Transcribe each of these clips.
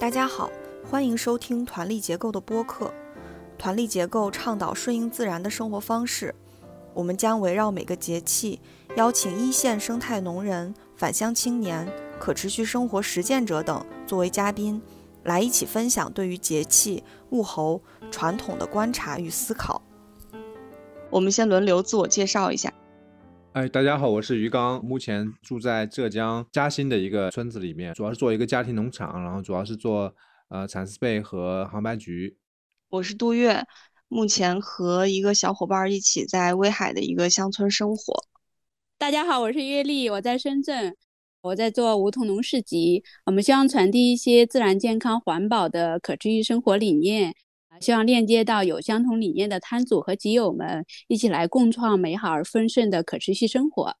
大家好，欢迎收听团力结构的播客。团力结构倡导顺应自然的生活方式，我们将围绕每个节气，邀请一线生态农人、返乡青年、可持续生活实践者等作为嘉宾，来一起分享对于节气、物候、传统的观察与思考。我们先轮流自我介绍一下。大家好，我是于刚，目前住在浙江嘉兴的一个村子里面，主要是做一个家庭农场，然后主要是做蚕丝被和杭白菊。我是杜月，目前和一个小伙伴一起在威海的一个乡村生活。大家好，我是月丽，我在深圳，我在做梧桐农市集，我们希望传递一些自然健康环保的可持续生活理念，希望链接到有相同理念的摊主和集友们，一起来共创美好而丰盛的可持续生活。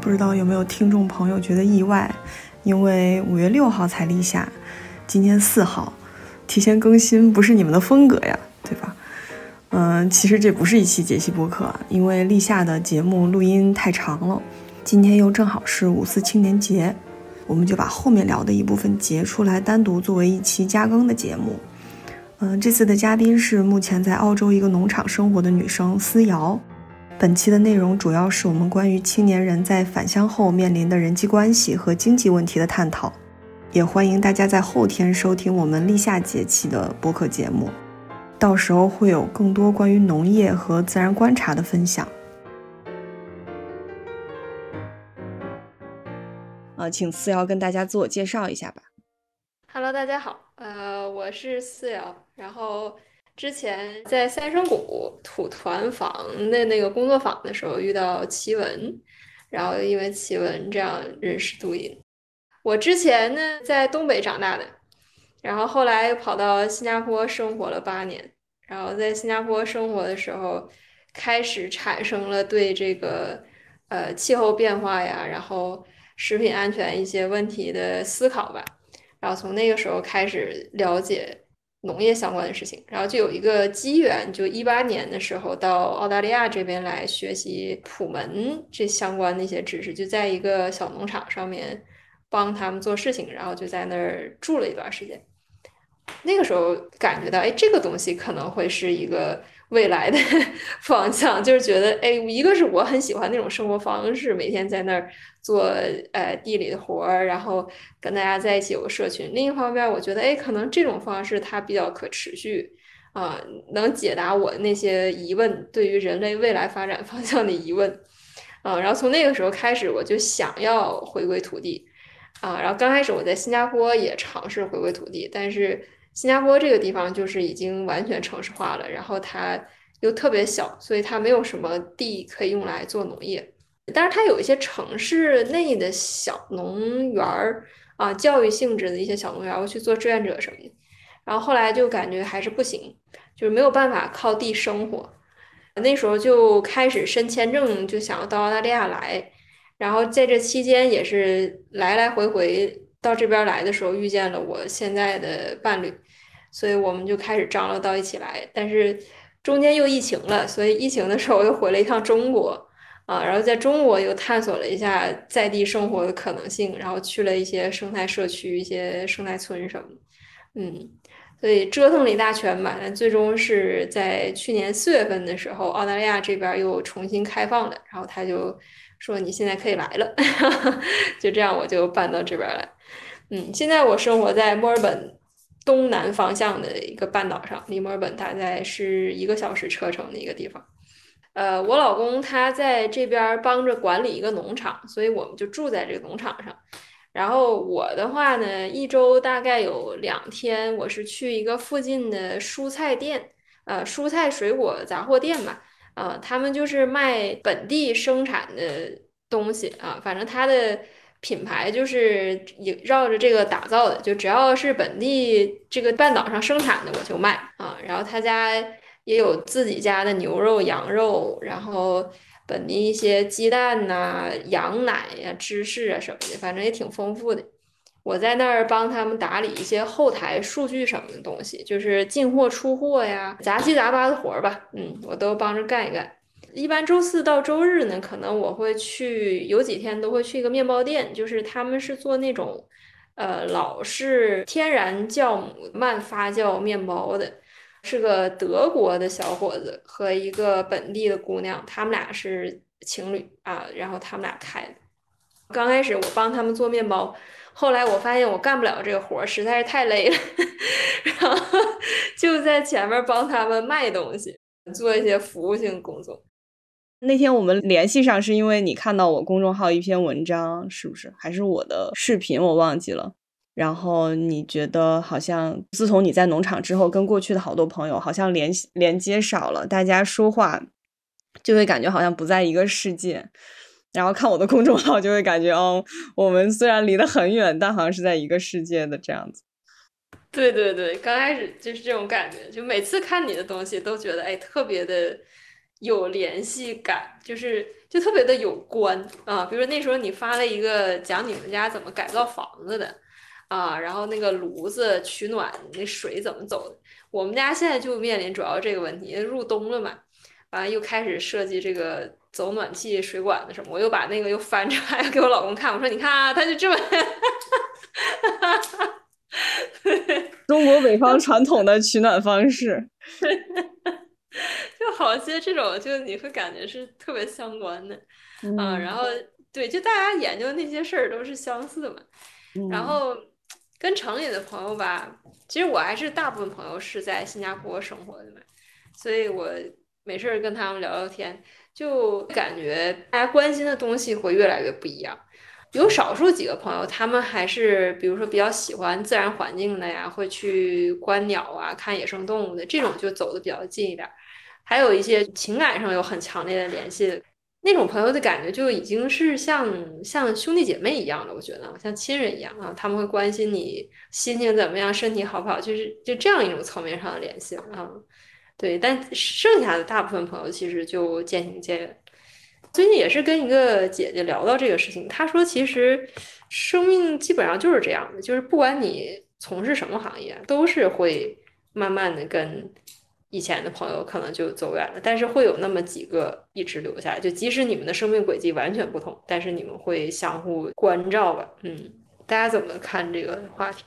不知道有没有听众朋友觉得意外，因为5月6号才立夏，今天4号，提前更新不是你们的风格呀，对吧？其实这不是一期节气播客，因为立夏的节目录音太长了，今天又正好是5·4青年节，我们就把后面聊的一部分截出来，单独作为一期加更的节目。这次的嘉宾是目前在澳洲一个农场生活的女生思瑶。本期的内容主要是我们关于青年人在返乡后面临的人际关系和经济问题的探讨，也欢迎大家在后天收听我们立夏节气的播客节目，到时候会有更多关于农业和自然观察的分享。请思瑶跟大家自我介绍一下吧。Hello， 大家好，我是思瑶，然后之前在三生谷土团坊那个工作坊的时候遇到奇文，然后因为奇文这样认识杜音。我之前呢在东北长大的，然后后来跑到新加坡生活了8年，然后在新加坡生活的时候开始产生了对这个气候变化呀，然后食品安全一些问题的思考吧，然后从那个时候开始了解农业相关的事情，然后就有一个机缘，就18年的时候到澳大利亚这边来学习普门这相关的一些知识，就在一个小农场上面帮他们做事情，然后就在那儿住了一段时间。那个时候感觉到，这个东西可能会是一个未来的方向，就是觉得，一个是我很喜欢那种生活方式，每天在那儿做地里的活儿，然后跟大家在一起有个社群；另一方面，我觉得，可能这种方式它比较可持续啊，能解答我那些疑问，对于人类未来发展方向的疑问啊。然后从那个时候开始，我就想要回归土地啊。然后刚开始我在新加坡也尝试回归土地，但是新加坡这个地方就是已经完全城市化了，然后它又特别小，所以它没有什么地可以用来做农业。但是它有一些城市内的小农园啊，教育性质的一些小农园，我去做志愿者什么的。然后后来就感觉还是不行，就是没有办法靠地生活。那时候就开始申签证，就想要到澳大利亚来。然后在这期间也是来回到这边来的时候遇见了我现在的伴侣，所以我们就开始张罗到一起来，但是中间又疫情了，所以疫情的时候又回了一趟中国啊，然后在中国又探索了一下在地生活的可能性，然后去了一些生态社区、一些生态村什么的，所以折腾了一大圈吧，但最终是在去年4月份的时候，澳大利亚这边又重新开放了，然后他就说你现在可以来了就这样我就搬到这边来。现在我生活在墨尔本东南方向的一个半岛上，离墨尔本大概是1个小时车程的一个地方。我老公他在这边帮着管理一个农场，所以我们就住在这个农场上。然后我的话呢，1周大概有2天我是去一个附近的蔬菜店，蔬菜水果杂货店吧，他们就是卖本地生产的东西啊，反正他的品牌就是绕着这个打造的，就只要是本地这个半岛上生产的我就卖啊。然后他家也有自己家的牛肉、羊肉，然后本地一些鸡蛋呐、羊奶呀、芝士啊什么的，反正也挺丰富的。我在那儿帮他们打理一些后台数据什么的东西，就是进货出货呀，杂七杂八的活吧，我都帮着干一干。一般周四到周日呢，可能我会去，有几天都会去一个面包店，就是他们是做那种老式天然酵母慢发酵面包的，是个德国的小伙子和一个本地的姑娘，他们俩是情侣啊，然后他们俩开的。刚开始我帮他们做面包，后来我发现我干不了这个活，实在是太累了，然后就在前面帮他们卖东西，做一些服务性工作。那天我们联系上是因为你看到我公众号一篇文章，是不是？还是我的视频，我忘记了。然后你觉得好像自从你在农场之后，跟过去的好多朋友好像连接少了，大家说话就会感觉好像不在一个世界。然后看我的公众号就会感觉哦，我们虽然离得很远，但好像是在一个世界的这样子。对对对，刚开始就是这种感觉，就每次看你的东西都觉得哎，特别的有联系感，就特别的有关啊。比如那时候你发了一个讲你们家怎么改造房子的啊，然后那个炉子取暖那水怎么走的，我们家现在就面临主要这个问题，入冬了嘛，完了又开始设计这个走暖气水管的什么，我又把那个又翻出来给我老公看，我说你看啊，他就这么中国北方传统的取暖方式就好些这种就你会感觉是特别相关的、然后对，就大家研究那些事儿都是相似嘛、然后跟城里的朋友吧，其实我还是大部分朋友是在新加坡生活的嘛，所以我没事跟他们聊聊天，就感觉大家关心的东西会越来越不一样。有少数几个朋友他们还是比如说比较喜欢自然环境的呀，会去观鸟啊，看野生动物的，这种就走得比较近一点。还有一些情感上有很强烈的联系，那种朋友的感觉就已经是像兄弟姐妹一样了，我觉得像亲人一样啊，他们会关心你心情怎么样，身体好不好，就这样一种层面上的联系啊。对，但剩下的大部分朋友其实就渐行渐远。最近也是跟一个姐姐聊到这个事情，她说其实生命基本上就是这样的，就是不管你从事什么行业，都是会慢慢的跟以前的朋友可能就走远了，但是会有那么几个一直留下来，就即使你们的生命轨迹完全不同，但是你们会相互关照吧。大家怎么看这个话题？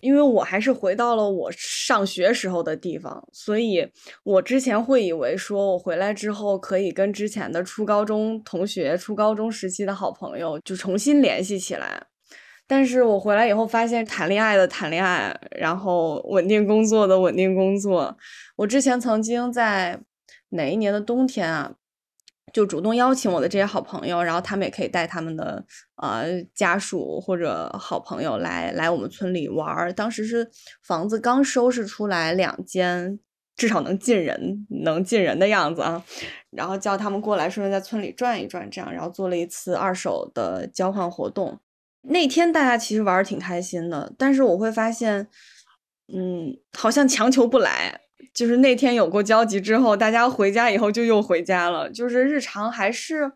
因为我还是回到了我上学时候的地方，所以我之前会以为说我回来之后可以跟之前的初高中同学、初高中时期的好朋友就重新联系起来，但是我回来以后发现，谈恋爱的谈恋爱，然后稳定工作的稳定工作。我之前曾经在哪一年的冬天啊，就主动邀请我的这些好朋友，然后他们也可以带他们的家属或者好朋友来我们村里玩。当时是房子刚收拾出来2间，至少能进人的样子啊，然后叫他们过来，顺便在村里转一转，这样然后做了一次二手的交换活动。那天大家其实玩得挺开心的，但是我会发现好像强求不来，就是那天有过交集之后，大家回家以后就又回家了，就是日常还是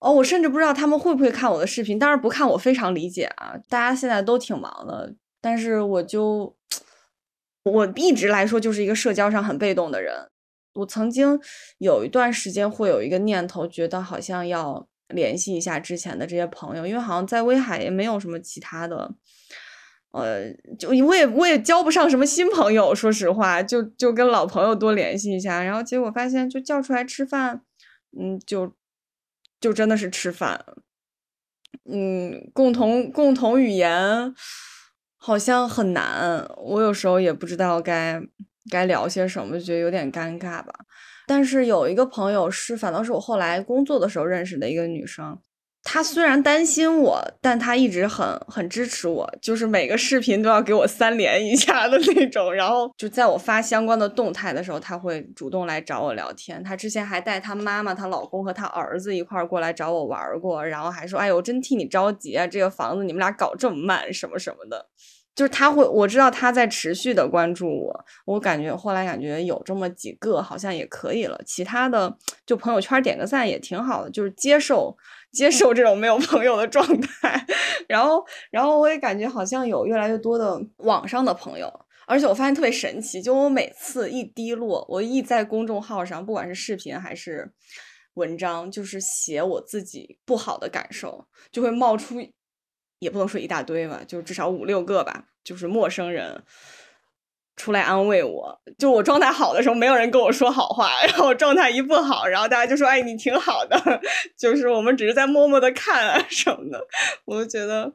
我甚至不知道他们会不会看我的视频，当然不看我非常理解啊，大家现在都挺忙的，但是我一直来说就是一个社交上很被动的人。我曾经有一段时间会有一个念头，觉得好像要联系一下之前的这些朋友，因为好像在威海也没有什么其他的就我也交不上什么新朋友，说实话就跟老朋友多联系一下，然后结果发现就叫出来吃饭就真的是吃饭共同语言好像很难，我有时候也不知道该聊些什么，觉得有点尴尬吧。但是有一个朋友是反倒是我后来工作的时候认识的一个女生，她虽然担心我，但她一直很支持我，就是每个视频都要给我3连一下的那种，然后就在我发相关的动态的时候，她会主动来找我聊天。她之前还带她妈妈、她老公和她儿子一块儿过来找我玩过，然后还说哎呦，我真替你着急啊，这个房子你们俩搞这么慢什么什么的，就是他会，我知道他在持续的关注我，我感觉后来感觉有这么几个好像也可以了，其他的就朋友圈点个赞也挺好的，就是接受这种没有朋友的状态，然后我也感觉好像有越来越多的网上的朋友，而且我发现特别神奇，就我每次一低落，我一在公众号上，不管是视频还是文章，就是写我自己不好的感受，就会冒出，也不能说一大堆吧，就至少5、6个吧，就是陌生人出来安慰我。就我状态好的时候没有人跟我说好话，然后我状态一不好，然后大家就说哎你挺好的，就是我们只是在默默的看啊什么的，我就觉得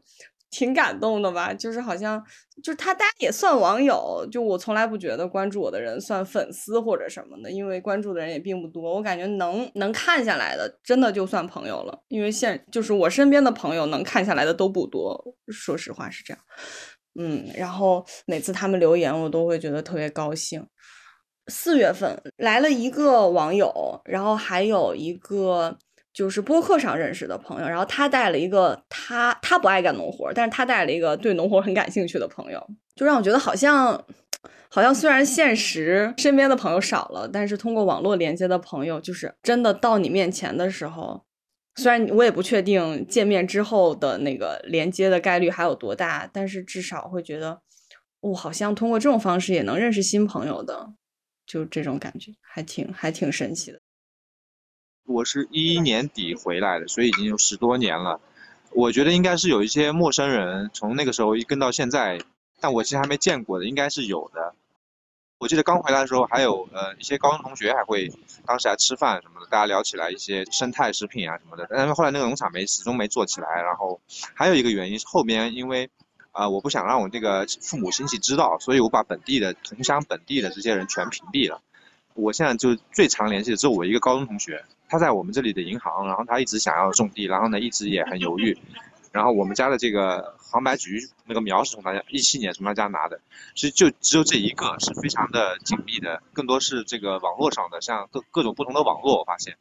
挺感动的吧。就是好像就是大家也算网友，就我从来不觉得关注我的人算粉丝或者什么的，因为关注的人也并不多。我感觉能看下来的真的就算朋友了，因为就是我身边的朋友能看下来的都不多，说实话是这样。然后每次他们留言我都会觉得特别高兴。4月份来了一个网友，然后还有一个就是播客上认识的朋友，然后他带了一个他不爱干农活，但是他带了一个对农活很感兴趣的朋友，就让我觉得好像虽然现实身边的朋友少了，但是通过网络连接的朋友，就是真的到你面前的时候，虽然我也不确定见面之后的那个连接的概率还有多大，但是至少会觉得我好像通过这种方式也能认识新朋友的，就这种感觉还挺神奇的。我是11年底回来的，所以已经有10多年了。我觉得应该是有一些陌生人从那个时候一跟到现在，但我其实还没见过的应该是有的。我记得刚回来的时候还有一些高中同学还会当时还吃饭什么的，大家聊起来一些生态食品啊什么的，但是后来那个农场始终没做起来。然后还有一个原因是后边因为我不想让我这个父母亲戚知道，所以我把同乡本地的这些人全屏蔽了。我现在就最常联系的只有我一个高中同学，他在我们这里的银行，然后他一直想要种地，然后呢一直也很犹豫。然后我们家的这个杭白菊那个苗是从他家17年从他家拿的，其实就只有这一个是非常的紧密的，更多是这个网络上的，像各种不同的网络。我发现，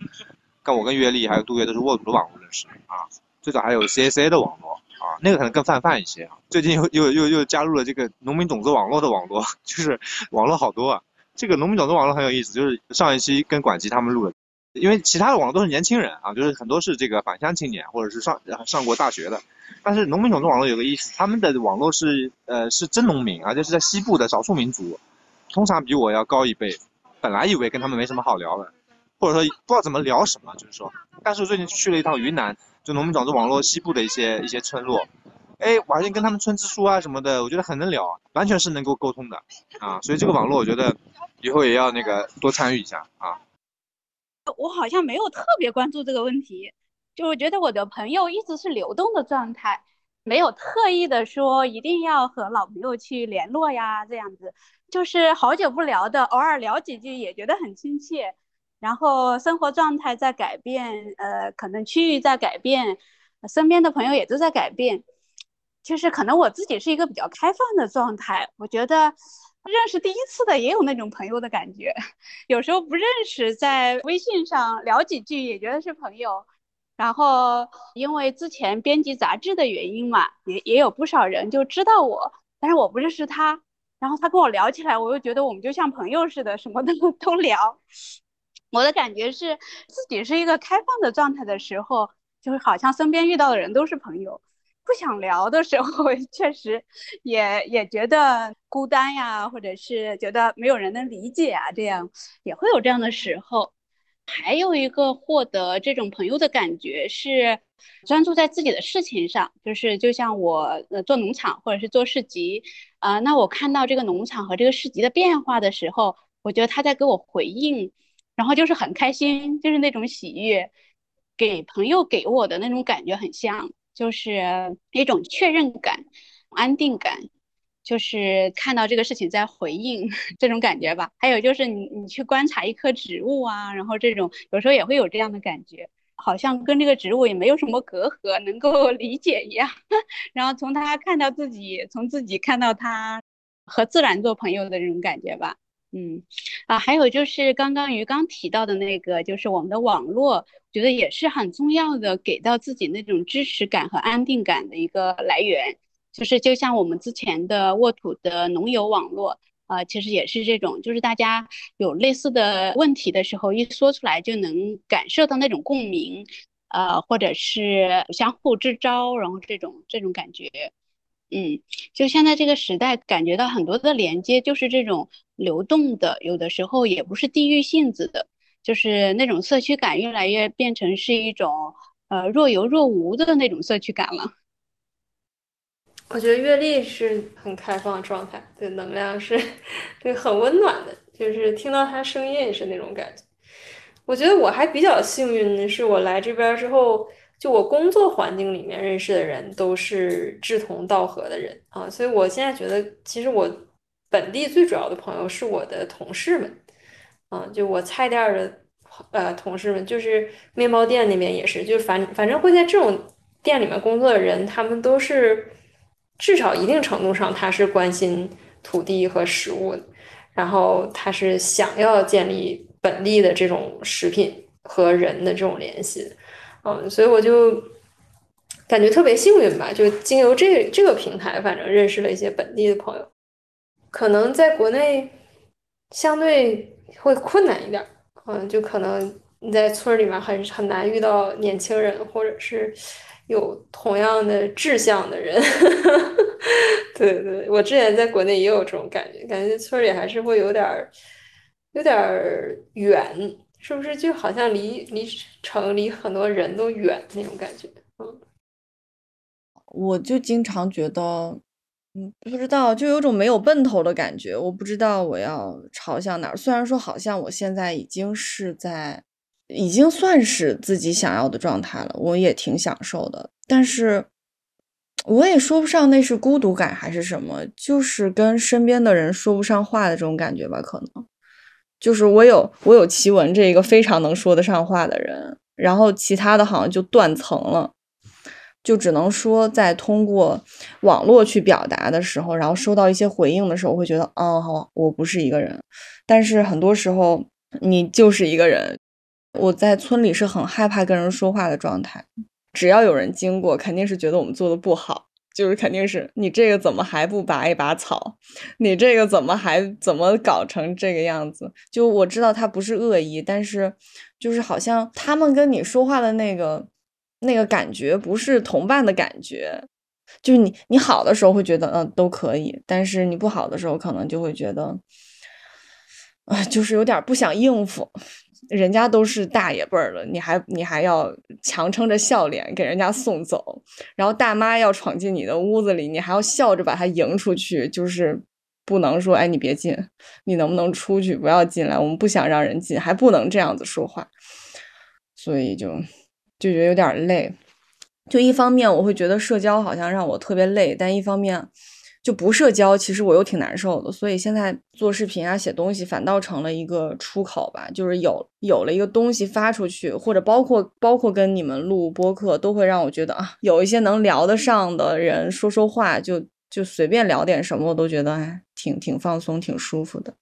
我跟月丽还有杜月都是沃土的网络认识啊，最早还有 CSA 的网络啊，那个可能更泛泛一些啊。最近又加入了这个农民种子网络的网络，就是网络好多啊。这个农民种子网络很有意思，就是上一期跟管吉他们录的。因为其他的网络都是年轻人啊，就是很多是这个返乡青年或者是上过大学的，但是农民种子网络有个意思，他们的网络是真农民啊，就是在西部的少数民族，通常比我要高1倍。本来以为跟他们没什么好聊的，或者说不知道怎么聊什么，就是说，但是我最近去了一趟云南，就农民种子网络西部的一些村落，哎，我还跟他们村支书啊什么的，我觉得很能聊啊，完全是能够沟通的啊，所以这个网络我觉得以后也要那个多参与一下啊。我好像没有特别关注这个问题，就我觉得我的朋友一直是流动的状态，没有特意的说一定要和老朋友去联络呀，这样子就是好久不聊的偶尔聊几句也觉得很亲切。然后生活状态在改变，可能区域在改变，身边的朋友也都在改变，就是可能我自己是一个比较开放的状态。我觉得认识第一次的也有那种朋友的感觉，有时候不认识在微信上聊几句也觉得是朋友。然后因为之前编辑杂志的原因嘛，也有不少人就知道我，但是我不认识他，然后他跟我聊起来，我又觉得我们就像朋友似的，什么都聊。我的感觉是自己是一个开放的状态的时候，就是好像身边遇到的人都是朋友，不想聊的时候确实也觉得孤单呀，或者是觉得没有人能理解啊，这样也会有这样的时候。还有一个获得这种朋友的感觉是专注在自己的事情上，就是就像我做农场或者是做市集啊，那我看到这个农场和这个市集的变化的时候，我觉得他在给我回应，然后就是很开心，就是那种喜悦给朋友给我的那种感觉很像，就是一种确认感、安定感，就是看到这个事情在回应这种感觉吧。还有就是你去观察一棵植物啊，然后这种有时候也会有这样的感觉，好像跟这个植物也没有什么隔阂，能够理解一样。然后从它看到自己，从自己看到它，和自然做朋友的这种感觉吧。还有就是刚刚于刚提到的那个，就是我们的网络，觉得也是很重要的，给到自己那种支持感和安定感的一个来源。就是就像我们之前的沃土的农友网络其实也是这种，就是大家有类似的问题的时候，一说出来就能感受到那种共鸣，或者是相互支招，然后这种感觉。就现在这个时代感觉到很多的连接就是这种流动的，有的时候也不是地域性质的，就是那种社区感越来越变成是一种若有若无的那种社区感了。我觉得阅历是很开放的状态，对，能量是对很温暖的，就是听到他声音也是那种感觉。我觉得我还比较幸运的是，我来这边之后，就我工作环境里面认识的人都是志同道合的人啊，所以我现在觉得其实我本地最主要的朋友是我的同事们啊，就我菜店的同事们，就是面包店那边也是，就反正会在这种店里面工作的人，他们都是至少一定程度上他是关心土地和食物的，然后他是想要建立本地的这种食品和人的这种联系，所以我就感觉特别幸运吧，就经由这个平台，反正认识了一些本地的朋友，可能在国内相对会困难一点，就可能你在村里面很难遇到年轻人或者是有同样的志向的人对对，我之前在国内也有这种感觉，感觉村里还是会有点远，是不是就好像离城离很多人都远那种感觉。我就经常觉得不知道，就有种没有奔头的感觉，我不知道我要朝向哪儿。虽然说好像我现在已经算是自己想要的状态了，我也挺享受的，但是我也说不上那是孤独感还是什么，就是跟身边的人说不上话的这种感觉吧，可能。就是我有奇文这一个非常能说得上话的人，然后其他的好像就断层了，就只能说在通过网络去表达的时候，然后收到一些回应的时候会觉得好，我不是一个人，但是很多时候你就是一个人。我在村里是很害怕跟人说话的状态，只要有人经过肯定是觉得我们做的不好，就是肯定是你这个怎么还不拔一拔草，你这个怎么搞成这个样子，就我知道他不是恶意，但是就是好像他们跟你说话的那个感觉不是同伴的感觉，就是你好的时候会觉得都可以，但是你不好的时候可能就会觉得就是有点不想应付，人家都是大爷辈儿了，你还要强撑着笑脸给人家送走，然后大妈要闯进你的屋子里，你还要笑着把她迎出去，就是不能说你别进，你能不能出去，不要进来，我们不想让人进，还不能这样子说话，所以就觉得有点累。就一方面我会觉得社交好像让我特别累，但一方面就不社交其实我又挺难受的，所以现在做视频写东西反倒成了一个出口吧，就是有了一个东西发出去，或者包括跟你们录播客都会让我觉得有一些能聊得上的人说话，就随便聊点什么，我都觉得挺放松挺舒服的。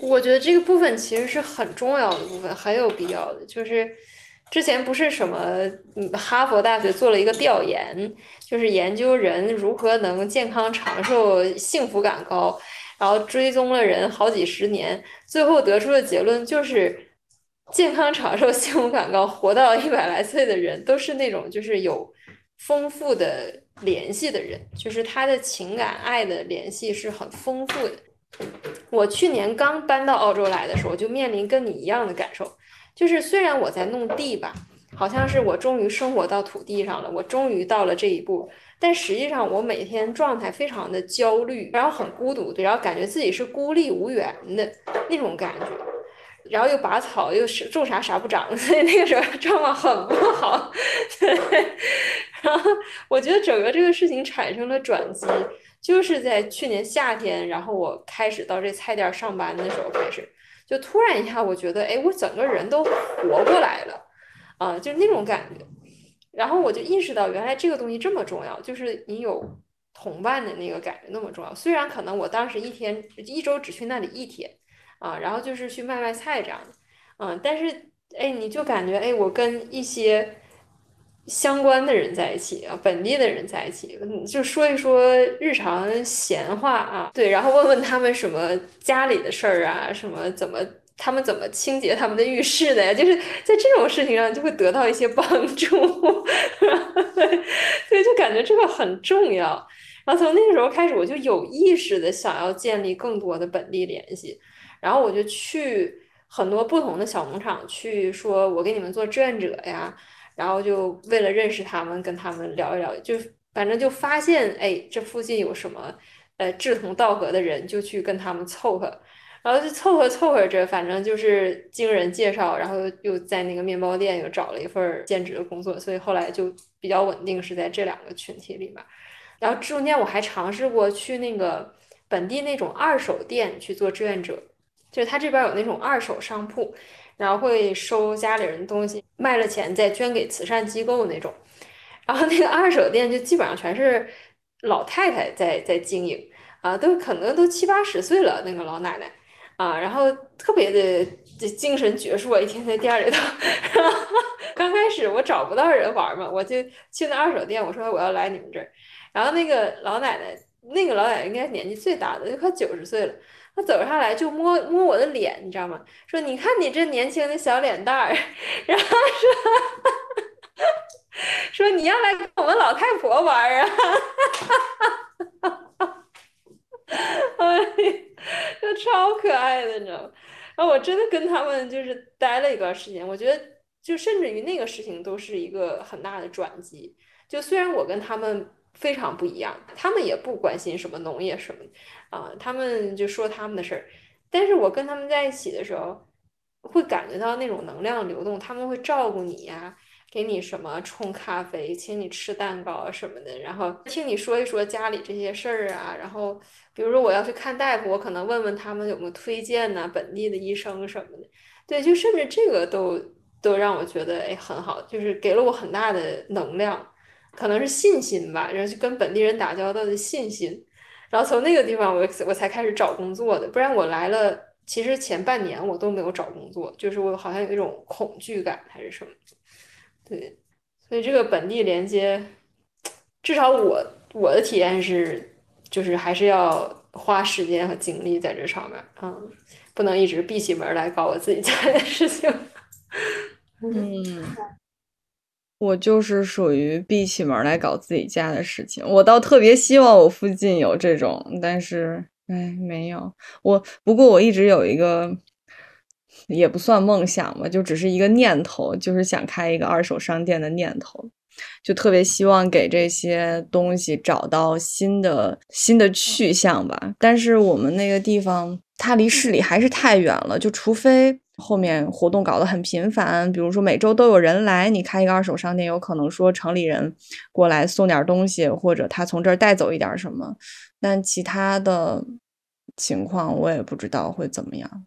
我觉得这个部分其实是很重要的部分，很有必要的，就是之前不是什么哈佛大学做了一个调研，就是研究人如何能健康长寿幸福感高，然后追踪了人好几十年，最后得出的结论就是健康长寿幸福感高活到100来岁的人都是那种就是有丰富的联系的人，就是他的情感爱的联系是很丰富的。我去年刚搬到澳洲来的时候就面临跟你一样的感受，就是虽然我在弄地吧，好像是我终于生活到土地上了，我终于到了这一步，但实际上我每天状态非常的焦虑，然后很孤独，对，然后感觉自己是孤立无援的那种感觉，然后又拔草又种啥不长，所以那个时候状况很不好，对。然后我觉得整个这个事情产生了转机，就是在去年夏天，然后我开始到这菜店上班的时候开始。就突然一下我觉得我整个人都活过来了啊，就是那种感觉。然后我就意识到原来这个东西这么重要，就是你有同伴的那个感觉那么重要。虽然可能我当时一周只去那里一天啊，然后就是去卖菜这样的但是你就感觉我跟一些相关的人在一起啊，本地的人在一起，就说一说日常闲话啊，对，然后问问他们什么家里的事儿啊，什么他们怎么清洁他们的浴室的呀，就是在这种事情上就会得到一些帮助，对，就感觉这个很重要。然后从那个时候开始，我就有意识的想要建立更多的本地联系，然后我就去很多不同的小农场去说，我给你们做志愿者呀，然后就为了认识他们，跟他们聊一聊，就反正就发现，哎，这附近有什么志同道合的人，就去跟他们凑合。然后就凑合着，反正就是经人介绍，然后又在那个面包店又找了一份兼职的工作，所以后来就比较稳定是在这两个群体里面。然后中间我还尝试过去那个本地那种二手店去做志愿者，就是他这边有那种二手商铺，然后会收家里人东西，卖了钱再捐给慈善机构那种。然后那个二手店就基本上全是老太太在经营啊，都可能都70、80岁了那个老奶奶。啊，然后特别的精神矍铄，一天在店里头。刚开始我找不到人玩嘛，我就去那二手店，我说我要来你们这儿。然后那个老奶奶应该年纪最大的，就快90岁了。她走上来就摸摸我的脸，你知道吗？说你看你这年轻的小脸蛋儿，然后说你要来跟我们老太婆玩啊。就超可爱的，你知道吗？然后我真的跟他们就是待了一段时间，我觉得就甚至于那个事情都是一个很大的转机。就虽然我跟他们非常不一样，他们也不关心什么农业什么啊，他们就说他们的事儿，但是我跟他们在一起的时候，会感觉到那种能量流动，他们会照顾你呀。给你什么冲咖啡，请你吃蛋糕啊什么的，然后听你说一说家里这些事儿啊，然后比如说我要去看大夫，我可能问问他们有没有推荐呢、本地的医生什么的，对，就甚至这个都让我觉得很好，就是给了我很大的能量，可能是信心吧，然后就跟本地人打交道的信心。然后从那个地方我才开始找工作的，不然我来了，其实前半年我都没有找工作，就是我好像有一种恐惧感还是什么。对，所以这个本地连接，至少我的体验是，就是还是要花时间和精力在这上面，不能一直闭起门来搞我自己家的事情。我就是属于闭起门来搞自己家的事情，我倒特别希望我附近有这种，但是没有。不过我一直有一个。也不算梦想吧，就只是一个念头，就是想开一个二手商店的念头，就特别希望给这些东西找到新的去向吧。但是我们那个地方它离市里还是太远了，就除非后面活动搞得很频繁，比如说每周都有人来，你开一个二手商店，有可能说城里人过来送点东西，或者他从这儿带走一点什么，但其他的情况我也不知道会怎么样。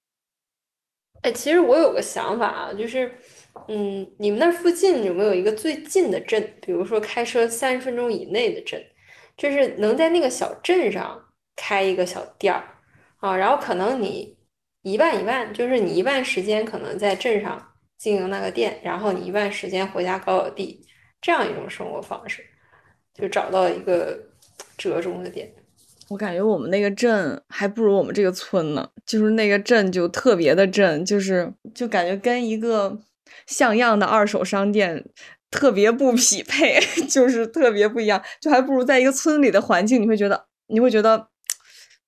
其实我有个想法啊，就是，你们那附近有没有一个最近的镇？比如说开车30分钟以内的镇，就是能在那个小镇上开一个小店儿啊，然后可能你一半，就是你一半时间可能在镇上经营那个店，然后你一半时间回家搞搞地，这样一种生活方式，就找到一个折中的点。我感觉我们那个镇还不如我们这个村呢，就是那个镇就特别的镇，就感觉跟一个像样的二手商店特别不匹配，就是特别不一样，就还不如在一个村里的环境，你会觉得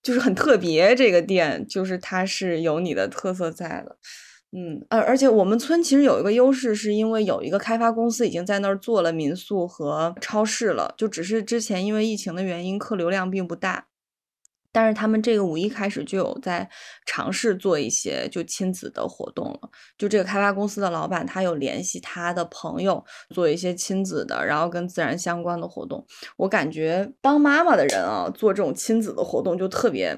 就是很特别，这个店就是它是有你的特色在的。而且我们村其实有一个优势，是因为有一个开发公司已经在那儿做了民宿和超市了，就只是之前因为疫情的原因客流量并不大，但是他们这个五一开始就有在尝试做一些就亲子的活动了，就这个开发公司的老板他有联系他的朋友做一些亲子的，然后跟自然相关的活动。我感觉当妈妈的人啊，做这种亲子的活动就特别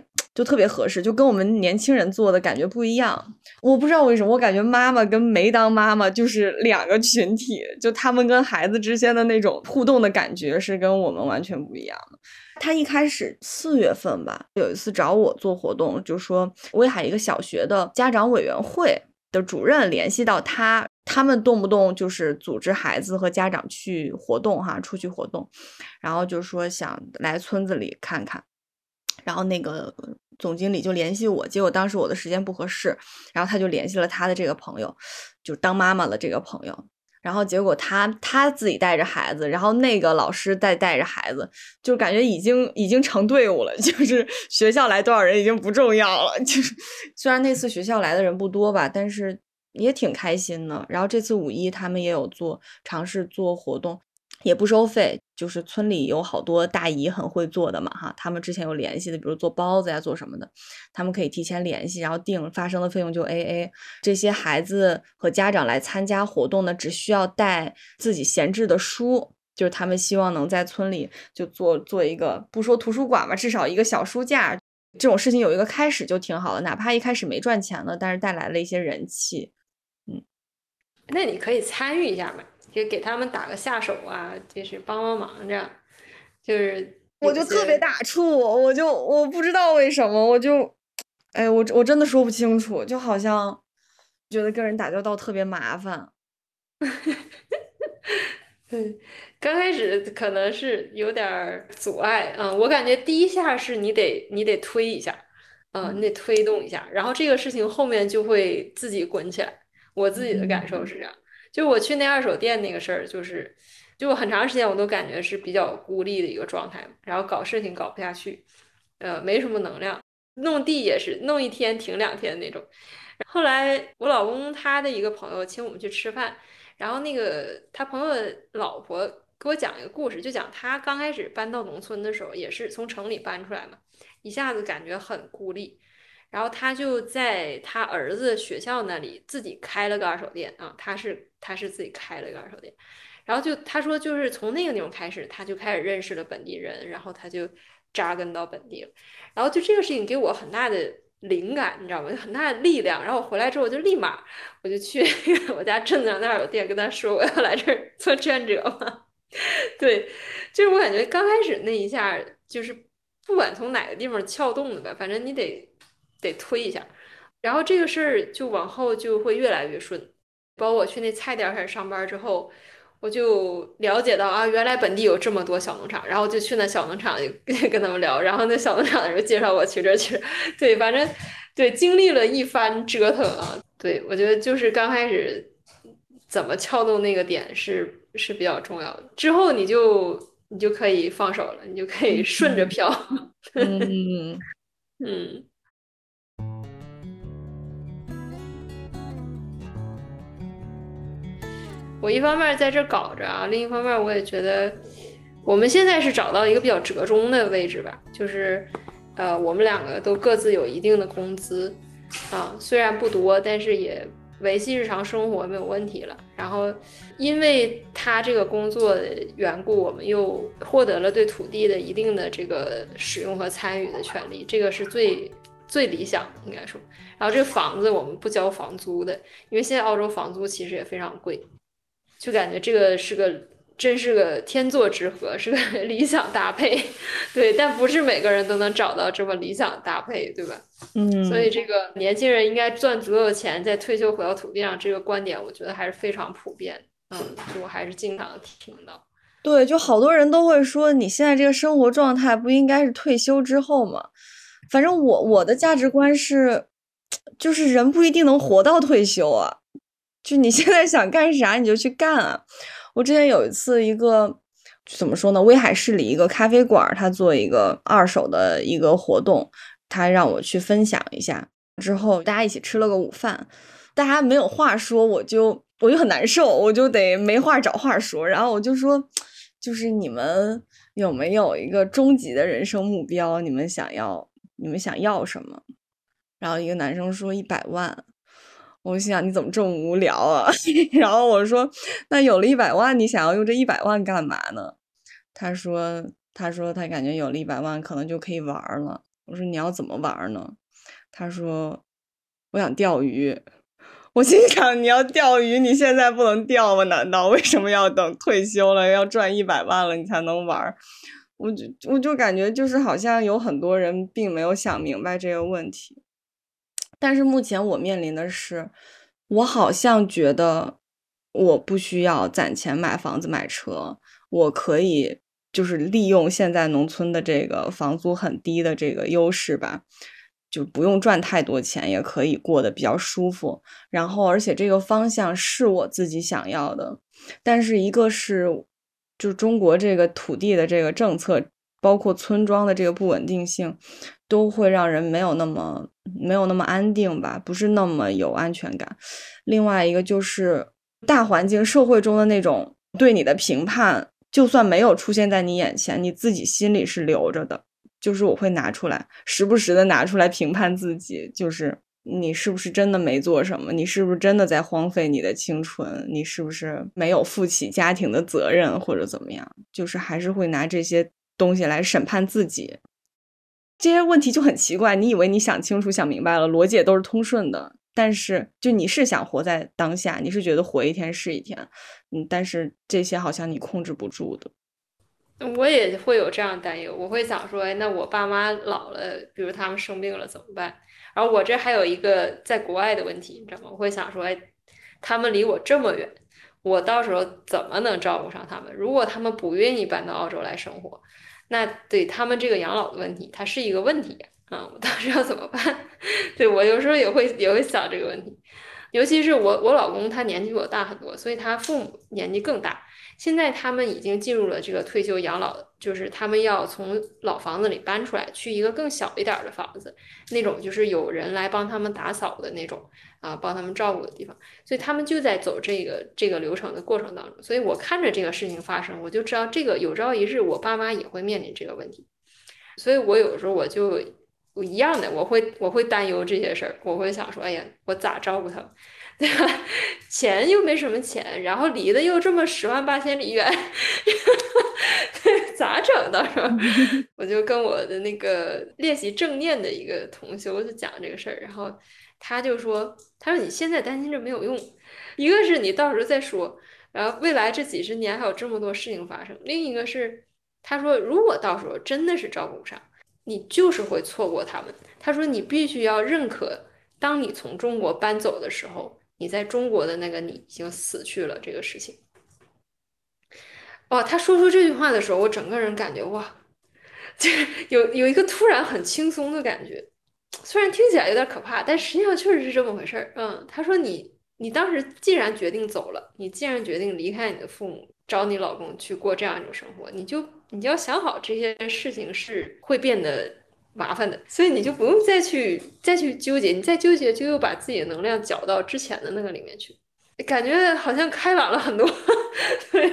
合适，就跟我们年轻人做的感觉不一样。我不知道为什么，我感觉妈妈跟没当妈妈就是两个群体，就他们跟孩子之间的那种互动的感觉是跟我们完全不一样的。他一开始4月份吧，有一次找我做活动，就说威海一个小学的家长委员会的主任联系到他们动不动就是组织孩子和家长去活动出去活动，然后就说想来村子里看看，然后那个总经理就联系我，结果当时我的时间不合适，然后他就联系了他的这个朋友，就当妈妈了这个朋友，然后结果他自己带着孩子，然后那个老师带着孩子，就感觉已经成队伍了，就是学校来多少人已经不重要了，就是虽然那次学校来的人不多吧，但是也挺开心的。然后这次五一他们也有尝试做活动，也不收费，就是村里有好多大姨很会做的嘛哈，他们之前有联系的，比如做包子呀做什么的，他们可以提前联系，然后定发生的费用就 AA。 这些孩子和家长来参加活动呢，只需要带自己闲置的书，就是他们希望能在村里就做一个，不说图书馆吧，至少一个小书架，这种事情有一个开始就挺好的，哪怕一开始没赚钱了，但是带来了一些人气。那你可以参与一下嘛，就给他们打个下手啊，就是帮忙这样。就是我就特别打怵，我不知道为什么，我真的说不清楚，就好像觉得跟人打交道特别麻烦。对，刚开始可能是有点阻碍，我感觉第一下是你得推一下，你得推动一下，然后这个事情后面就会自己滚起来。我自己的感受是这样，就我去那二手店那个事儿，就我很长时间我都感觉是比较孤立的一个状态，然后搞事情搞不下去，没什么能量，弄地也是弄一天停两天那种。后来我老公他的一个朋友请我们去吃饭，然后那个他朋友的老婆给我讲一个故事，就讲他刚开始搬到农村的时候，也是从城里搬出来嘛，一下子感觉很孤立。然后他就在他儿子学校那里自己开了个二手店啊，他是自己开了个二手店，然后就他说就是从那个地方开始，他就开始认识了本地人，然后他就扎根到本地了，然后就这个事情给我很大的灵感，你知道吗？很大的力量。然后我回来之后，我就立马去我家镇子上的二手店跟他说我要来这儿做志愿者嘛。对，就是我感觉刚开始那一下就是不管从哪个地方撬动的吧，反正你得推一下，然后这个事儿就往后就会越来越顺。包括我去那菜店开始上班之后，我就了解到啊，原来本地有这么多小农场，然后就去那小农场跟他们聊，然后那小农场的人介绍我去这儿去。对，反正对，经历了一番折腾啊。对，我觉得就是刚开始怎么撬动那个点是比较重要的，之后你就可以放手了，你就可以顺着飘。嗯。我一方面在这搞着啊，另一方面我也觉得我们现在是找到一个比较折中的位置吧，就是我们两个都各自有一定的工资啊，虽然不多，但是也维系日常生活没有问题了。然后因为他这个工作的缘故，我们又获得了对土地的一定的这个使用和参与的权利，这个是最理想的，应该说。然后这个房子我们不交房租的，因为现在澳洲房租其实也非常贵，就感觉这个真是个天作之合，是个理想搭配。对，但不是每个人都能找到这么理想搭配，对吧？所以这个年轻人应该赚足够的钱再退休回到土地上，这个观点我觉得还是非常普遍，就我还是经常听到。对，就好多人都会说你现在这个生活状态不应该是退休之后吗？反正我的价值观是，就是人不一定能活到退休啊，就你现在想干啥你就去干啊。我之前有一次一个怎么说呢，威海市里一个咖啡馆，他做一个二手的一个活动，他让我去分享一下，之后大家一起吃了个午饭，大家没有话说，我就很难受，我就得没话找话说，然后我就说就是你们有没有一个终极的人生目标，你们想要什么？然后一个男生说100万。我心想你怎么这么无聊啊？然后我说那有了100万你想要用这100万干嘛呢？他说他感觉有了100万可能就可以玩了。我说你要怎么玩呢？他说我想钓鱼。我心想你要钓鱼你现在不能钓吗？难道为什么要等退休了要赚100万了你才能玩？我就感觉就是好像有很多人并没有想明白这个问题。但是目前我面临的是，我好像觉得我不需要攒钱买房子买车，我可以就是利用现在农村的这个房租很低的这个优势吧，就不用赚太多钱也可以过得比较舒服，然后而且这个方向是我自己想要的。但是一个是就中国这个土地的这个政策，包括村庄的这个不稳定性，都会让人没有那么安定吧，不是那么有安全感。另外一个就是大环境社会中的那种对你的评判，就算没有出现在你眼前，你自己心里是留着的。就是我会拿出来，时不时的拿出来评判自己，就是你是不是真的没做什么，你是不是真的在荒废你的青春，你是不是没有负起家庭的责任或者怎么样，就是还是会拿这些东西来审判自己。这些问题就很奇怪，你以为你想清楚想明白了，逻辑也都是通顺的，但是就你是想活在当下，你是觉得活一天是一天，但是这些好像你控制不住的。我也会有这样担忧，我会想说，那我爸妈老了，比如他们生病了怎么办？然后我这还有一个在国外的问题，你知道吗？我会想说，他们离我这么远，我到时候怎么能照顾上他们？如果他们不愿意搬到澳洲来生活，那对他们这个养老的问题，它是一个问题啊！我到时候要怎么办？对，我有时候也会想这个问题，尤其是我老公他年纪比我大很多，所以他父母年纪更大。现在他们已经进入了这个退休养老，就是他们要从老房子里搬出来，去一个更小一点的房子，那种就是有人来帮他们打扫的那种啊，帮他们照顾的地方。所以他们就在走这个流程的过程当中，所以我看着这个事情发生，我就知道这个有朝一日我爸妈也会面临这个问题。所以我有时候我一样的，我会担忧这些事儿，我会想说，哎呀，我咋照顾他们？对吧？钱又没什么钱，然后离得又这么108000里远，对，咋整到时候？我就跟我的那个练习正念的一个同修就讲这个事儿，然后他就说，他说你现在担心这没有用，一个是你到时候再说，然后未来这几十年还有这么多事情发生，另一个是他说如果到时候真的是照顾不上，你就是会错过他们。他说你必须要认可，当你从中国搬走的时候，你在中国的那个你已经死去了这个事情。哦，他说出这句话的时候，我整个人感觉哇，就是有一个突然很轻松的感觉。虽然听起来有点可怕，但实际上确实是这么回事儿。他说你当时既然决定走了，你既然决定离开你的父母，找你老公去过这样一种生活，你就要想好这些事情是会变得麻烦的，所以你就不用再去纠结，你再纠结就又把自己的能量搅到之前的那个里面去，感觉好像开朗了很多。对，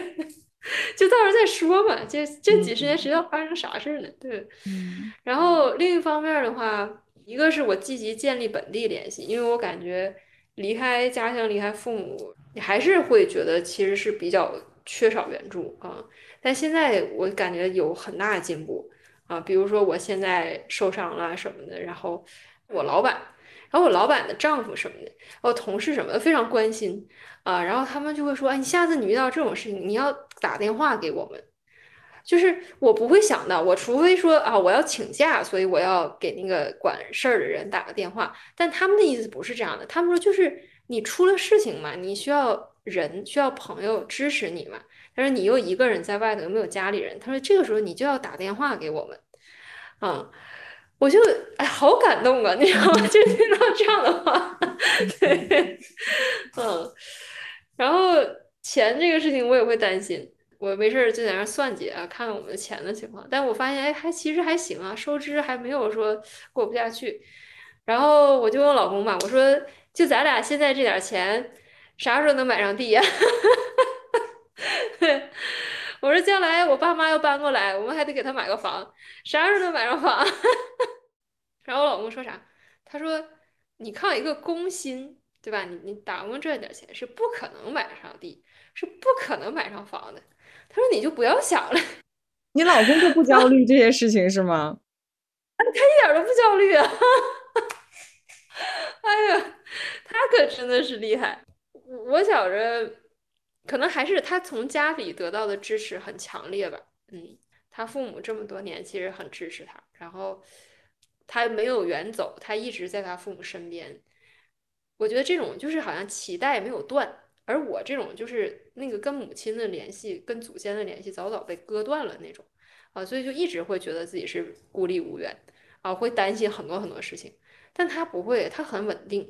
就到时候再说嘛，这几十年谁知道发生啥事呢？对。然后另一方面的话，一个是我积极建立本地联系，因为我感觉离开家乡、离开父母，你还是会觉得其实是比较缺少援助啊。但现在我感觉有很大的进步啊，比如说我现在受伤了什么的，然后我老板的丈夫什么的，然后同事什么的非常关心啊，然后他们就会说，哎，你下次你遇到这种事情，你要打电话给我们。就是我不会想到，我除非说啊我要请假，所以我要给那个管事儿的人打个电话，但他们的意思不是这样的，他们说就是你出了事情嘛，你需要人，需要朋友支持你嘛。但是你又一个人在外头，又没有家里人，他说这个时候你就要打电话给我们。我就好感动啊，你知道吗？就听到这样的话。对。然后钱这个事情我也会担心，我没事就在那算计啊，看看我们钱的情况，但我发现其实还行啊，收支还没有说过不下去。然后我就问老公嘛，我说就咱俩现在这点钱啥时候能买上地呀？对，我说将来我爸妈要搬过来，我们还得给他买个房，啥时候能买上房？然后我老公说啥？他说你靠一个工薪，对吧？你打工赚点钱是不可能买上地，是不可能买上房的。他说你就不要想了。你老公就不焦虑这些事情是吗？他一点都不焦虑啊！哎呀，他可真的是厉害。我想着可能还是他从家里得到的支持很强烈吧。他父母这么多年其实很支持他，然后他没有远走，他一直在他父母身边。我觉得这种就是好像脐带没有断，而我这种就是那个跟母亲的联系、跟祖先的联系早早被割断了那种啊，所以就一直会觉得自己是孤立无援啊，会担心很多很多事情。但它不会，它很稳定，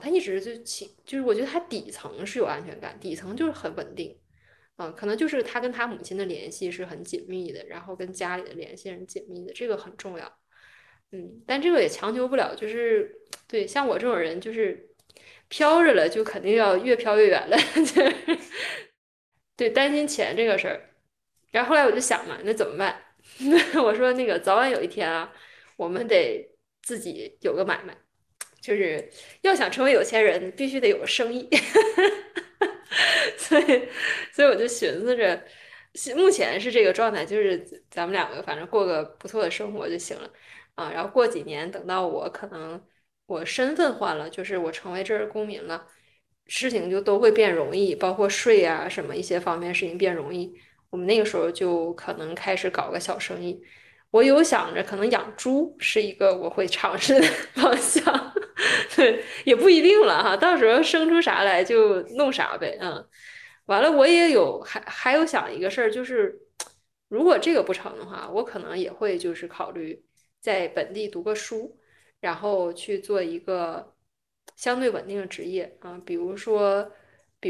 它一直就起，就是我觉得它底层是有安全感，底层就是很稳定，可能就是他跟他母亲的联系是很紧密的，然后跟家里的联系很紧密的，这个很重要，但这个也强求不了，就是对像我这种人，就是飘着了就肯定要越飘越远了，对，担心钱这个事儿。然后后来我就想嘛，那怎么办？我说那个早晚有一天啊，我们得自己有个买卖，就是要想成为有钱人，必须得有个生意。所以我就寻思着，目前是这个状态，就是咱们两个反正过个不错的生活就行了啊。然后过几年，等到我可能我身份换了，就是我成为这儿公民了，事情就都会变容易，包括税啊什么一些方面事情变容易。我们那个时候就可能开始搞个小生意，我有想着可能养猪是一个我会尝试的方向，对，也不一定了哈，到时候生出啥来就弄啥呗，完了我也有还有想一个事儿，就是如果这个不成的话，我可能也会就是考虑在本地读个书，然后去做一个相对稳定的职业啊，比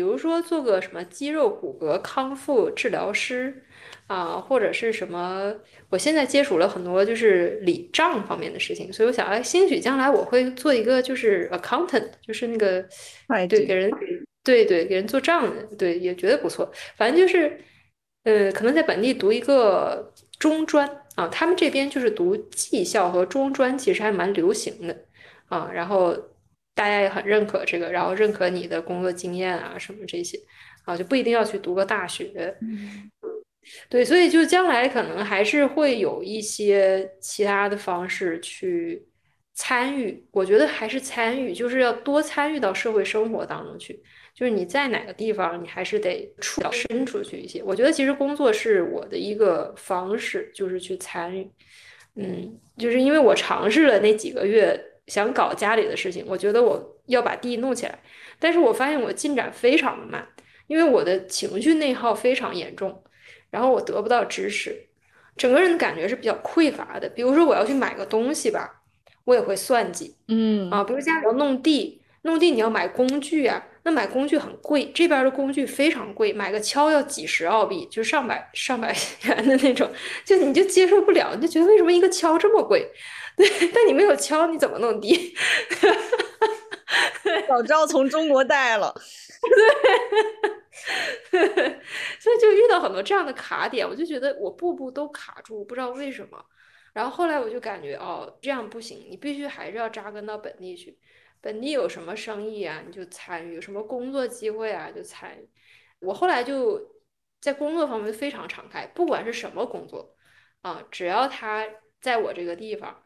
如说做个什么肌肉骨骼康复治疗师啊，或者是什么，我现在接触了很多就是理账方面的事情，所以我想哎，兴许将来我会做一个就是 accountant， 就是那个对给人对给人做账的，对，也觉得不错。反正就是可能在本地读一个中专啊，他们这边就是读技校和中专其实还蛮流行的啊，然后大家也很认可这个，然后认可你的工作经验啊什么这些啊，就不一定要去读个大学，对，所以就将来可能还是会有一些其他的方式去参与，我觉得还是参与，就是要多参与到社会生活当中去，就是你在哪个地方你还是得伸出去一些，我觉得其实工作是我的一个方式，就是去参与，就是因为我尝试了那几个月想搞家里的事情，我觉得我要把地弄起来，但是我发现我进展非常的慢，因为我的情绪内耗非常严重，然后我得不到支持，整个人的感觉是比较匮乏的。比如说我要去买个东西吧，我也会算计，比如家里要弄地你要买工具啊，那买工具很贵，这边的工具非常贵，买个锹要几十澳币，就上百元的那种，就你就接受不了，你就觉得为什么一个锹这么贵？对，但你没有锹你怎么弄地？早知道从中国带了。对，所以就遇到很多这样的卡点，我就觉得我步步都卡住，不知道为什么。然后后来我就感觉这样不行，你必须还是要扎根到本地去。本地有什么生意啊，你就参与；有什么工作机会啊，就参与。我后来就在工作方面非常敞开，不管是什么工作啊，只要他在我这个地方，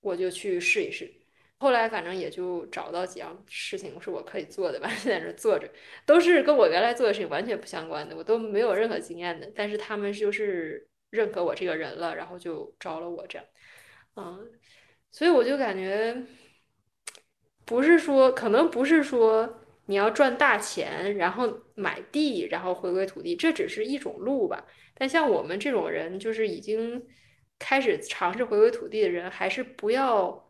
我就去试一试。后来反正也就找到几样事情是我可以做的吧，现在是做着，都是跟我原来做的事情完全不相关的，我都没有任何经验的，但是他们就是认可我这个人了，然后就招了我这样，所以我就感觉。可能不是说你要赚大钱然后买地然后回归土地，这只是一种路吧，但像我们这种人就是已经开始尝试回归土地的人，还是不要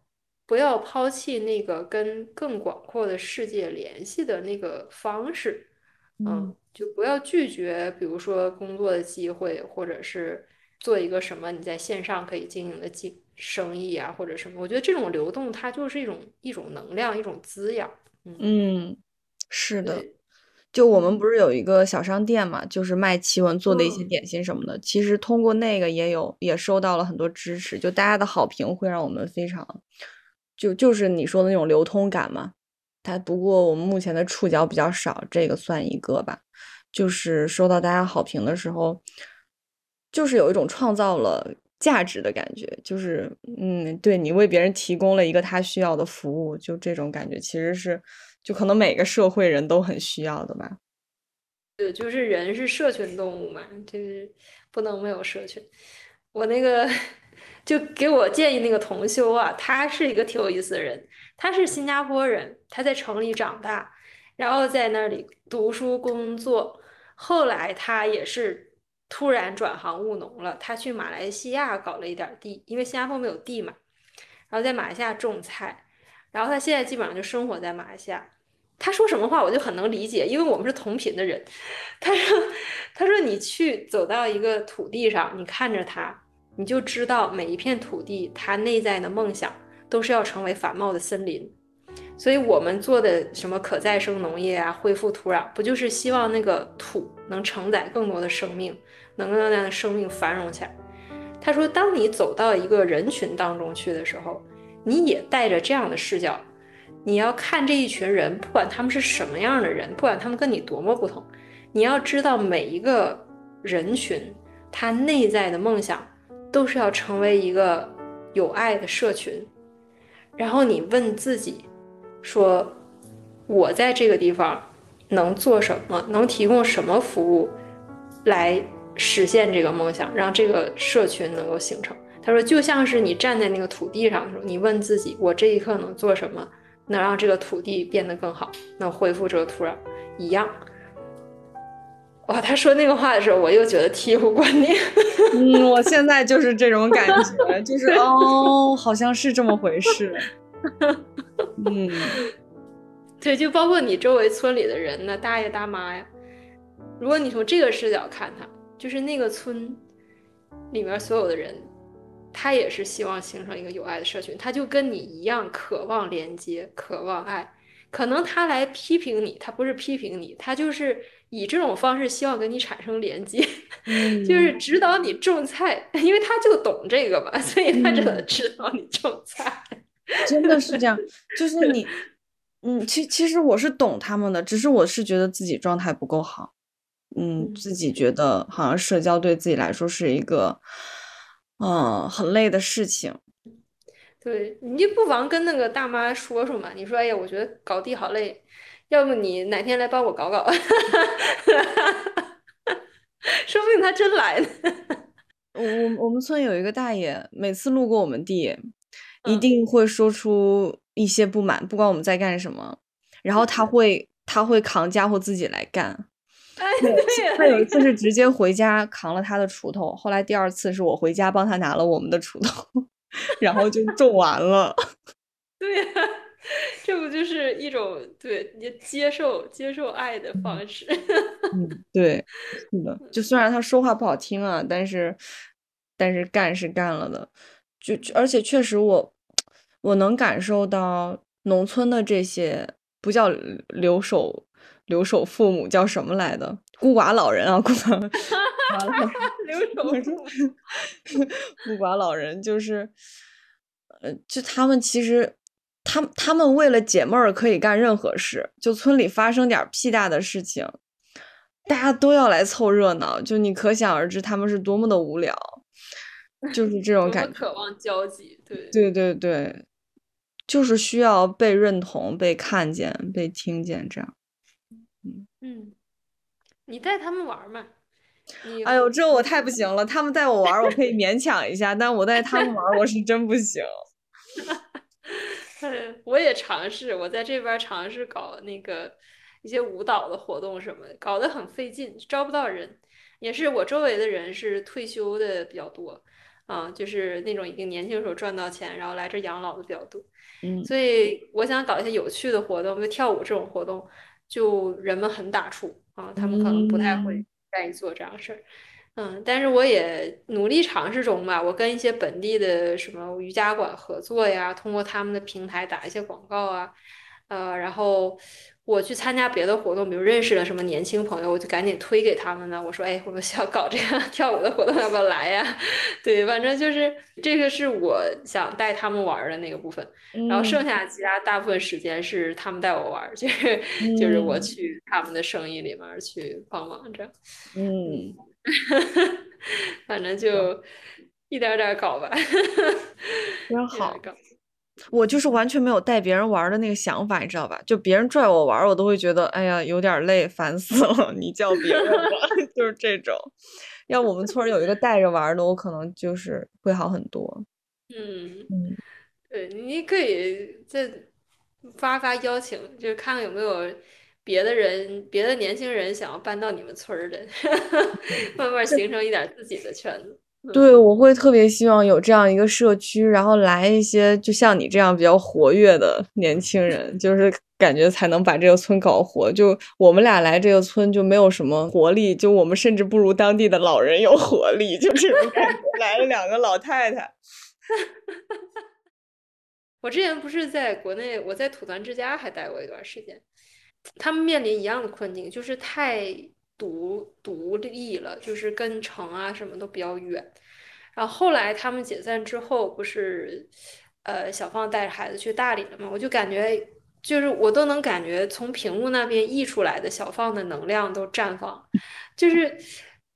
抛弃那个跟更广阔的世界联系的那个方式，就不要拒绝比如说工作的机会，或者是做一个什么你在线上可以经营的生意啊或者什么，我觉得这种流动它就是一种能量，一种滋养。是的，就我们不是有一个小商店嘛，就是卖奇闻做的一些点心什么的，其实通过那个也收到了很多支持，就大家的好评会让我们非常就是你说的那种流通感嘛，它不过我们目前的触角比较少，这个算一个吧，就是收到大家好评的时候就是有一种创造了价值的感觉，就是对，你为别人提供了一个他需要的服务，就这种感觉其实是就可能每个社会人都很需要的吧。对，就是人是社群动物嘛，就是不能没有社群。我那个就给我建议那个同修啊，他是一个挺有意思的人，他是新加坡人，他在城里长大，然后在那里读书工作，后来他也是突然转行务农了，他去马来西亚搞了一点地，因为新加坡没有地嘛，然后在马来西亚种菜，然后他现在基本上就生活在马来西亚。他说什么话我就很能理解，因为我们是同频的人。他说你去走到一个土地上，你看着它，你就知道每一片土地它内在的梦想都是要成为繁茂的森林。所以我们做的什么可再生农业啊，恢复土壤，不就是希望那个土能承载更多的生命，能让那生命繁荣起来。他说当你走到一个人群当中去的时候，你也带着这样的视角，你要看这一群人，不管他们是什么样的人，不管他们跟你多么不同，你要知道每一个人群他内在的梦想都是要成为一个有爱的社群。然后你问自己说，我在这个地方能做什么，能提供什么服务来实现这个梦想，让这个社群能够形成。他说就像是你站在那个土地上的时候，你问自己，我这一刻能做什么能让这个土地变得更好，能恢复这个土壤一样。哇，他说那个话的时候我又觉得醍醐灌顶。我现在就是这种感觉，就是哦，好像是这么回事。对，就包括你周围村里的人呢，大爷大妈呀，如果你从这个视角看他，就是那个村里面所有的人，他也是希望形成一个有爱的社群，他就跟你一样渴望连接，渴望爱。可能他来批评你，他不是批评你，他就是以这种方式希望跟你产生连接，就是指导你种菜，因为他就懂这个嘛，所以他只能指导你种菜。真的是这样，就是你，其实我是懂他们的，只是我是觉得自己状态不够好，自己觉得好像社交对自己来说是一个，很累的事情。对，你就不妨跟那个大妈说说嘛，你说哎呀，我觉得搞地好累，要不你哪天来帮我搞搞，说不定他真来呢。我们村有一个大爷，每次路过我们地，一定会说出一些不满，不管我们在干什么，然后他会扛家伙自己来干。他有一次是直接回家扛了他的锄头，后来第二次是我回家帮他拿了我们的锄头，然后就种完了。对呀，这不就是一种对你接受爱的方式？对，是的。就虽然他说话不好听啊，但是干是干了的。就而且确实我能感受到农村的这些不叫留守父母，叫什么来的，孤寡老人啊，孤寡老人，就是就他们其实他们为了解闷儿可以干任何事，就村里发生点屁大的事情大家都要来凑热闹，就你可想而知他们是多么的无聊，就是这种感觉，渴望交集。对，就是需要被认同、被看见、被听见，这样。你带他们玩嘛？哎呦，这我太不行了！他们带我玩，我可以勉强一下，但我带他们玩，我是真不行。我也尝试，我在这边尝试搞那个一些舞蹈的活动什么的，搞得很费劲，招不到人。也是我周围的人是退休的比较多啊，就是那种已经年轻时候赚到钱然后来这养老的比较多，所以我想搞一些有趣的活动，就跳舞这种活动，就人们很打怵啊，他们可能不太会愿意做这样的事儿。但是我也努力尝试中吧，我跟一些本地的什么瑜伽馆合作呀，通过他们的平台打一些广告啊，然后我去参加别的活动，比如认识了什么年轻朋友，我就赶紧推给他们呢。我说，哎，我们想搞这样跳舞的活动，要不要来呀？对，反正就是这个是我想带他们玩的那个部分，然后剩下其他大部分时间是他们带我玩，就是我去他们的生意里面去帮忙这样。反正就一点点搞吧。真好。我就是完全没有带别人玩的那个想法，你知道吧？就别人拽我玩，我都会觉得哎呀有点累，烦死了，你叫别人玩。就是这种。要我们村有一个带着玩的，我可能就是会好很多。对，你可以再发邀请，就看看有没有别的年轻人想要搬到你们村的，慢慢形成一点自己的圈子。对，我会特别希望有这样一个社区，然后来一些就像你这样比较活跃的年轻人，就是感觉才能把这个村搞活。就我们俩来这个村就没有什么活力，就我们甚至不如当地的老人有活力，就这种感觉。来了两个老太太。我之前不是在国内，我在土团之家还待过一段时间，他们面临一样的困境，就是太独立了，就是跟城啊什么都比较远。然后后来他们解散之后，不是小放带着孩子去大理了嘛，我就感觉就是我都能感觉从屏幕那边溢出来的小放的能量都绽放，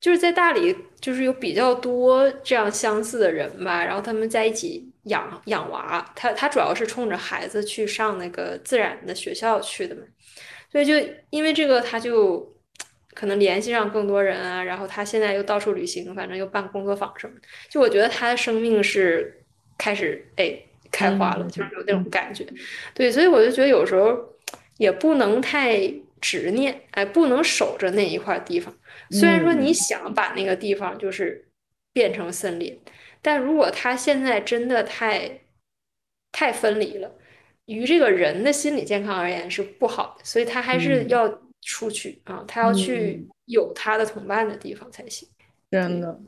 就是在大理就是有比较多这样相似的人吧，然后他们在一起养娃，他主要是冲着孩子去上那个自然的学校去的嘛，所以就因为这个他就可能联系上更多人啊，然后他现在又到处旅行，反正又办工作坊什么，就我觉得他的生命是开始开花了，就是有那种感觉。对，所以我就觉得有时候也不能太执念，不能守着那一块地方。虽然说你想把那个地方就是变成森林，但如果他现在真的太分离了，于这个人的心理健康而言是不好的，所以他还是要出去啊，他要去有他的同伴的地方才行。真的，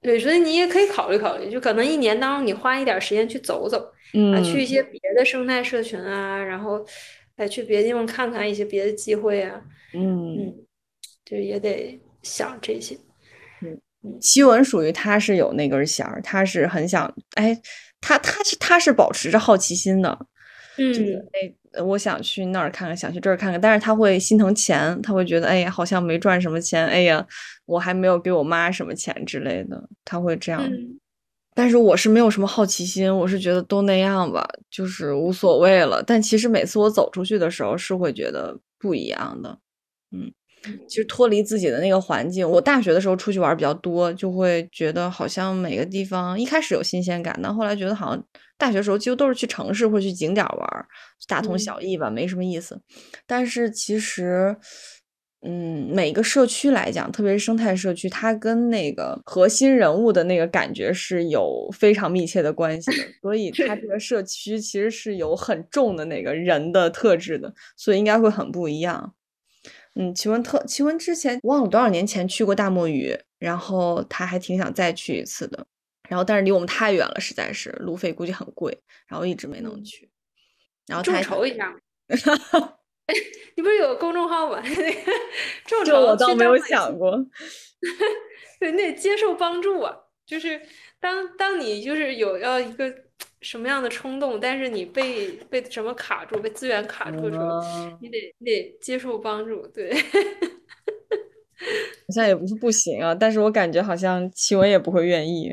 对，所以你也可以考虑考虑，就可能一年当中你花一点时间去走走，去一些别的生态社群啊，然后去别的地方看看一些别的机会啊，就也得想这些。希文属于他是有那根弦儿，他是很想，他是保持着好奇心的，就是我想去那儿看看，想去这儿看看，但是他会心疼钱，他会觉得哎呀，好像没赚什么钱，哎呀，我还没有给我妈什么钱之类的，他会这样。但是我是没有什么好奇心，我是觉得都那样吧，就是无所谓了。但其实每次我走出去的时候，是会觉得不一样的。其实脱离自己的那个环境，我大学的时候出去玩比较多，就会觉得好像每个地方一开始有新鲜感，但后来觉得好像大学时候几乎都是去城市或者去景点玩，大同小异吧，没什么意思。但是其实每个社区来讲，特别是生态社区，它跟那个核心人物的那个感觉是有非常密切的关系的，所以它这个社区其实是有很重的那个人的特质的，所以应该会很不一样。奇文之前忘了多少年前去过大漠屿，然后他还挺想再去一次的，然后但是离我们太远了，实在是路费估计很贵，然后一直没能去。然后众筹一下。你不是有公众号吗？众筹我倒没有想过。对，那接受帮助啊，就是当你就是有要一个什么样的冲动，但是你被什么卡住，被资源卡住的时候，你得接受帮助。对，好像也不是不行啊，但是我感觉好像奇文也不会愿意，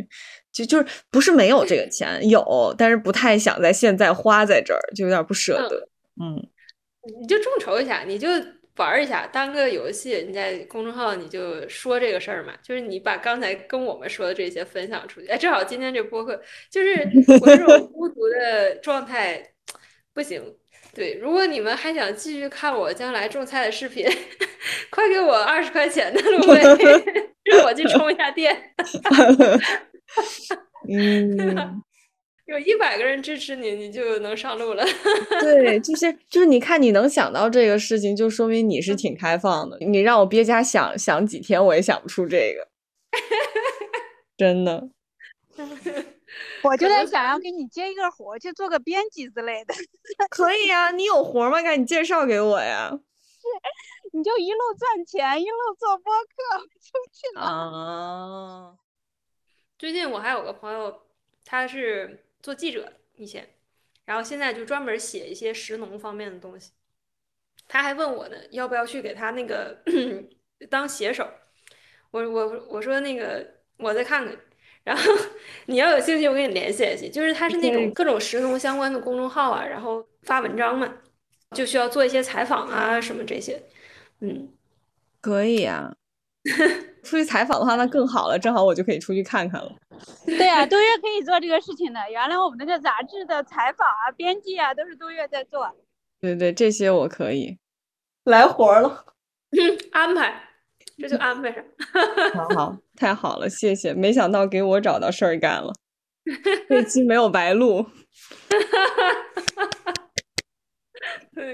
就是不是没有这个钱，有，但是不太想在现在花在这儿，就有点不舍得。你就众筹一下，你就玩一下，当个游戏，你在公众号你就说这个事儿嘛，就是你把刚才跟我们说的这些分享出去。正好今天这播客就是我这种孤独的状态不行。对，如果你们还想继续看我将来种菜的视频，快给我20块钱的路费，让我去充一下电。有100个人支持你，你就能上路了。对，就是你看你能想到这个事情，就说明你是挺开放的。你让我憋家想几天，我也想不出这个。真的。我就在想要给你接一个活，去做个编辑之类的。可以啊，你有活吗？赶紧介绍给我呀。是，你就一路赚钱，一路做播客，出去了。啊。最近我还有个朋友，他是做记者以前，然后现在就专门写一些食农方面的东西。他还问我呢，要不要去给他那个当写手。我说那个我再看看，然后你要有兴趣我给你联系联系。就是他是那种各种食农相关的公众号啊，然后发文章嘛，就需要做一些采访啊什么这些。可以啊。出去采访的话那更好了，正好我就可以出去看看了。对啊，都月可以做这个事情的。原来我们那个杂志的采访啊编辑啊都是都月在做。对，这些我可以来活了。安排这就安排上。好好，太好了，谢谢，没想到给我找到事儿干了，这期没有白录。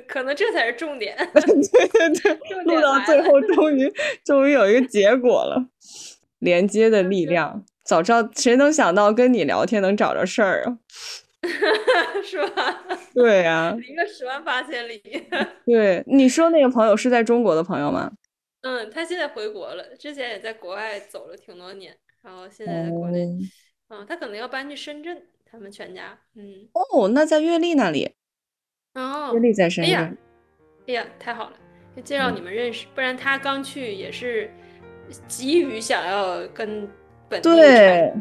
可能这才是重点。对对对，录到最后终于有一个结果了。连接的力量，早知道谁能想到跟你聊天能找着事儿啊？是吧？对呀，离个10万8千里。对，你说那个朋友是在中国的朋友吗？嗯，他现在回国了，之前也在国外走了挺多年，然后现在在国内。嗯，他可能要搬去深圳，他们全家。嗯，哦，那在月丽那里。哦，月丽在深圳。哎呀，太好了，就介绍你们认识，不然他刚去也是急于想要跟本地对，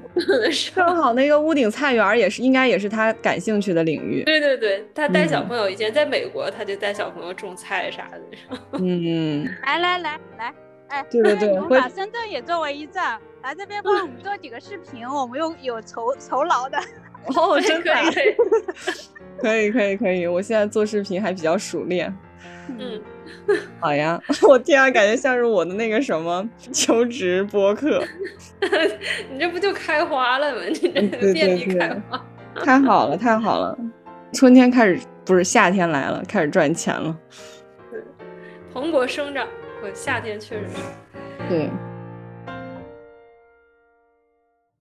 正好那个屋顶菜园也是，应该也是他感兴趣的领域。对对对，他带小朋友，以前在美国他就带小朋友种菜啥的。嗯，来，哎，对对对，我们把深圳也作为一站，来这边帮我们做几个视频，我们又有酬劳的。哦，真的。可以，我现在做视频还比较熟练。嗯，好呀，我天啊，感觉像是我的那个什么求职播客。你这不就开花了吗？你这遍地开花。对对对，太好了，春天开始，不是夏天来了，开始赚钱了。蓬勃生长，我夏天确实是。对。